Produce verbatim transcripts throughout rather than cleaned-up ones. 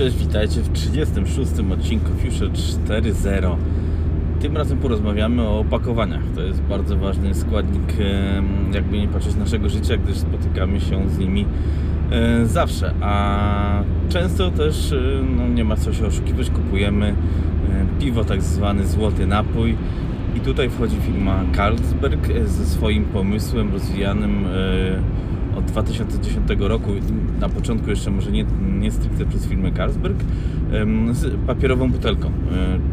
Cześć, witajcie w trzydziestym szóstym odcinku Fusher cztery zero. Tym razem porozmawiamy o opakowaniach. To jest bardzo ważny składnik, jakby nie patrzeć, naszego życia, gdyż spotykamy się z nimi zawsze. A często też, no, nie ma co się oszukiwać, kupujemy piwo, tak zwany złoty napój. I tutaj wchodzi firma Carlsberg ze swoim pomysłem rozwijanym od dwa tysiące dziesiątego roku, na początku jeszcze może nie, nie stricte przez firmę Carlsberg, z papierową butelką,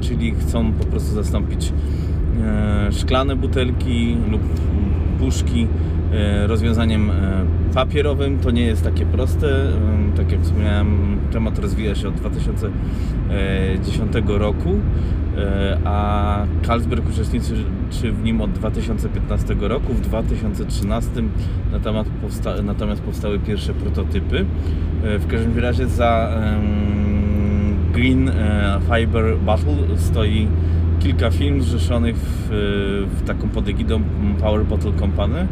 czyli chcą po prostu zastąpić szklane butelki lub puszki rozwiązaniem papierowym. To nie jest takie proste, tak jak wspomniałem, temat rozwija się od dwa tysiące dziesiątego roku, a Carlsberg uczestniczy w nim od dwa tysiące piętnastego roku. W dwa tysiące trzynastym na temat powsta- natomiast powstały pierwsze prototypy. W każdym razie za Green Fiber Bottle stoi kilka firm zrzeszonych w, w taką pod egidą Power Bottle Company,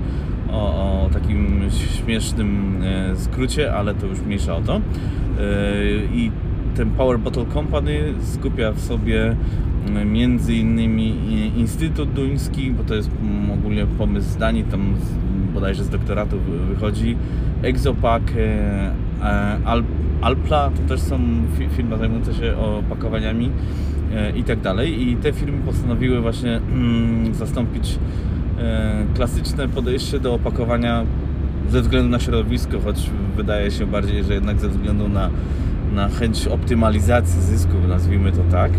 o, o takim śmiesznym skrócie, ale to już mniejsza o to. I ten Power Bottle Company skupia w sobie między innymi Instytut Duński, bo to jest ogólnie pomysł z Danii, tam bodajże z doktoratu wychodzi, Exopak, Alpla, to też są firmy zajmujące się opakowaniami i tak dalej. I te firmy postanowiły właśnie zastąpić klasyczne podejście do opakowania ze względu na środowisko, choć wydaje się bardziej, że jednak ze względu na na chęć optymalizacji zysków, nazwijmy to tak.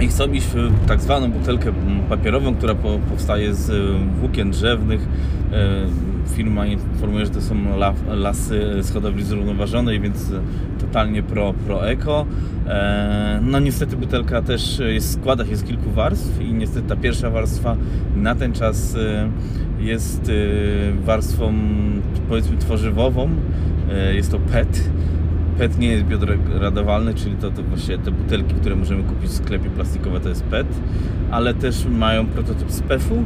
I chcą iść w tak zwaną butelkę papierową, która powstaje z włókien drzewnych. Firma informuje, że to są lasy z hodowli zrównoważonej, więc totalnie pro, pro eko. No niestety butelka też jest w składach, jest kilku warstw i niestety ta pierwsza warstwa na ten czas jest warstwą, powiedzmy, tworzywową. Jest to P E T. P E T nie jest biodegradowalny, czyli to, to właśnie te butelki, które możemy kupić w sklepie plastikowe, to jest P E T, ale też mają prototyp z P E F u,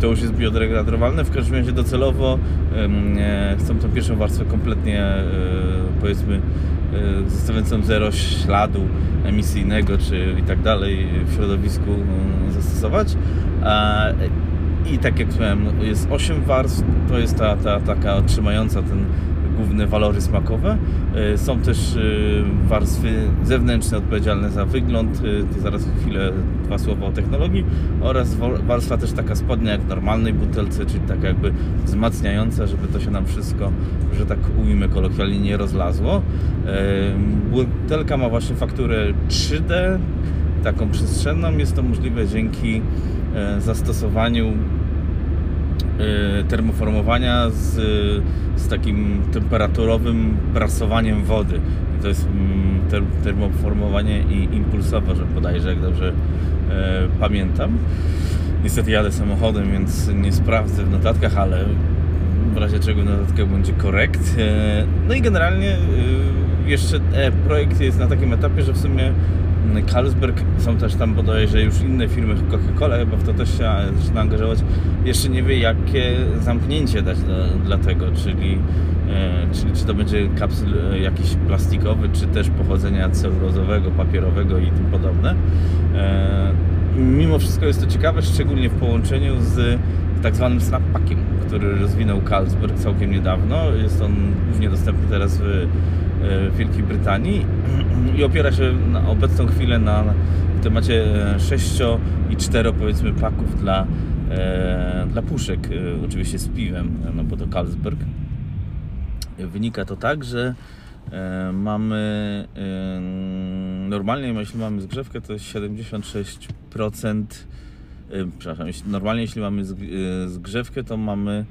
to już jest biodegradowalne. W każdym razie docelowo e, chcą tą pierwszą warstwę kompletnie, e, powiedzmy, e, zostawiającą zero śladu emisyjnego czy i tak dalej w środowisku e, zastosować. E, I tak jak mówiłem, jest osiem warstw, to jest ta, ta taka otrzymająca ten główne walory smakowe. Są też warstwy zewnętrzne odpowiedzialne za wygląd, zaraz chwilę dwa słowa o technologii, oraz warstwa też taka spodnia jak w normalnej butelce, czyli taka jakby wzmacniająca, żeby to się nam wszystko, że tak ujmę kolokwialnie, nie rozlazło. Butelka ma właśnie fakturę trzy D, taką przestrzenną. Jest to możliwe dzięki zastosowaniu termoformowania z, z takim temperaturowym prasowaniem wody. To jest ter, termoformowanie i impulsowe, że bodajże, jak dobrze e, pamiętam. Niestety jadę samochodem, więc nie sprawdzę w notatkach, ale w razie czego w notatkach będzie korekt. E, no i generalnie e, jeszcze e, projekt jest na takim etapie, że w sumie Carlsberg, są też tam bodajże już inne firmy, Coca Cola, chyba w to też się zaczyna angażować, jeszcze nie wie, jakie zamknięcie dać dla tego, czyli, e, czyli czy to będzie kapsel jakiś plastikowy, czy też pochodzenia celulozowego, papierowego i tym podobne. E, mimo wszystko jest to ciekawe, szczególnie w połączeniu z tak zwanym snap-packiem, który rozwinął Carlsberg całkiem niedawno. Jest on głównie dostępny teraz w w Wielkiej Brytanii i opiera się na obecną chwilę na w temacie sześć i cztery, powiedzmy, paków dla, e, dla puszek, e, oczywiście z piwem, no bo to Carlsberg. Wynika to tak, że e, mamy e, normalnie, jeśli mamy zgrzewkę, to jest siedemdziesiąt sześć procent, e, przepraszam, jeśli, normalnie jeśli mamy z, e, zgrzewkę, to mamy,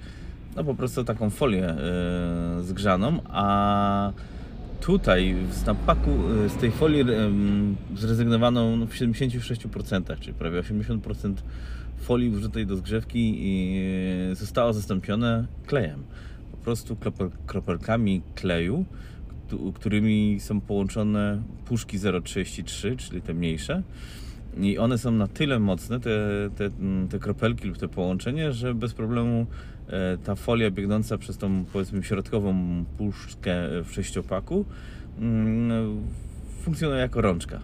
no, po prostu taką folię e, zgrzaną, a tutaj w snap-packu z tej folii zrezygnowano w siedemdziesięciu sześciu procentach, czyli prawie osiemdziesiąt procent folii użytej do zgrzewki i zostało zastąpione klejem. Po prostu kropelkami kleju, którymi są połączone puszki zero trzydzieści trzy, czyli te mniejsze. I one są na tyle mocne, te, te, te kropelki lub te połączenie, że bez problemu ta folia biegnąca przez tą, powiedzmy, środkową puszkę w sześciopaku funkcjonuje jako rączka,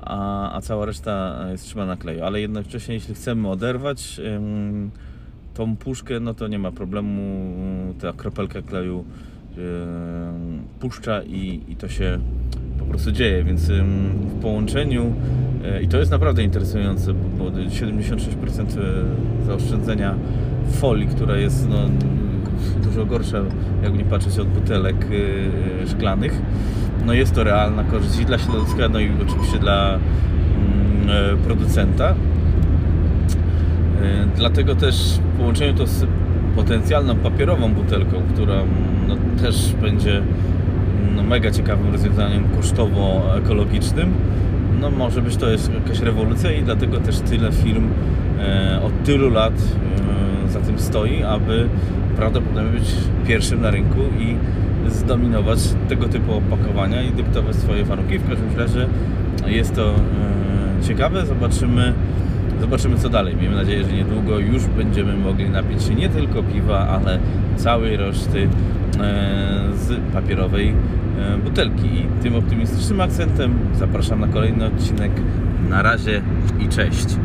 a, a cała reszta jest trzymana kleju, ale jednocześnie jeśli chcemy oderwać tą puszkę, no to nie ma problemu, ta kropelka kleju puszcza i, i to się po prostu dzieje, więc w połączeniu i to jest naprawdę interesujące, bo siedemdziesiąt sześć procent zaoszczędzenia folii, która jest no, dużo gorsza, jak nie patrzeć, od butelek szklanych, no jest to realna korzyść i dla środowiska, no i oczywiście dla producenta. Dlatego też w połączeniu to z potencjalną papierową butelką, która no, też będzie no, mega ciekawym rozwiązaniem kosztowo-ekologicznym, no może być to jest jakaś rewolucja i dlatego też tyle firm e, od tylu lat e, za tym stoi, aby prawdopodobnie być pierwszym na rynku i zdominować tego typu opakowania i dyktować swoje warunki. W każdym razie jest to e, ciekawe, zobaczymy Zobaczymy co dalej. Miejmy nadzieję, że niedługo już będziemy mogli napić się nie tylko piwa, ale całej reszty z papierowej butelki. I tym optymistycznym akcentem zapraszam na kolejny odcinek. Na razie i cześć!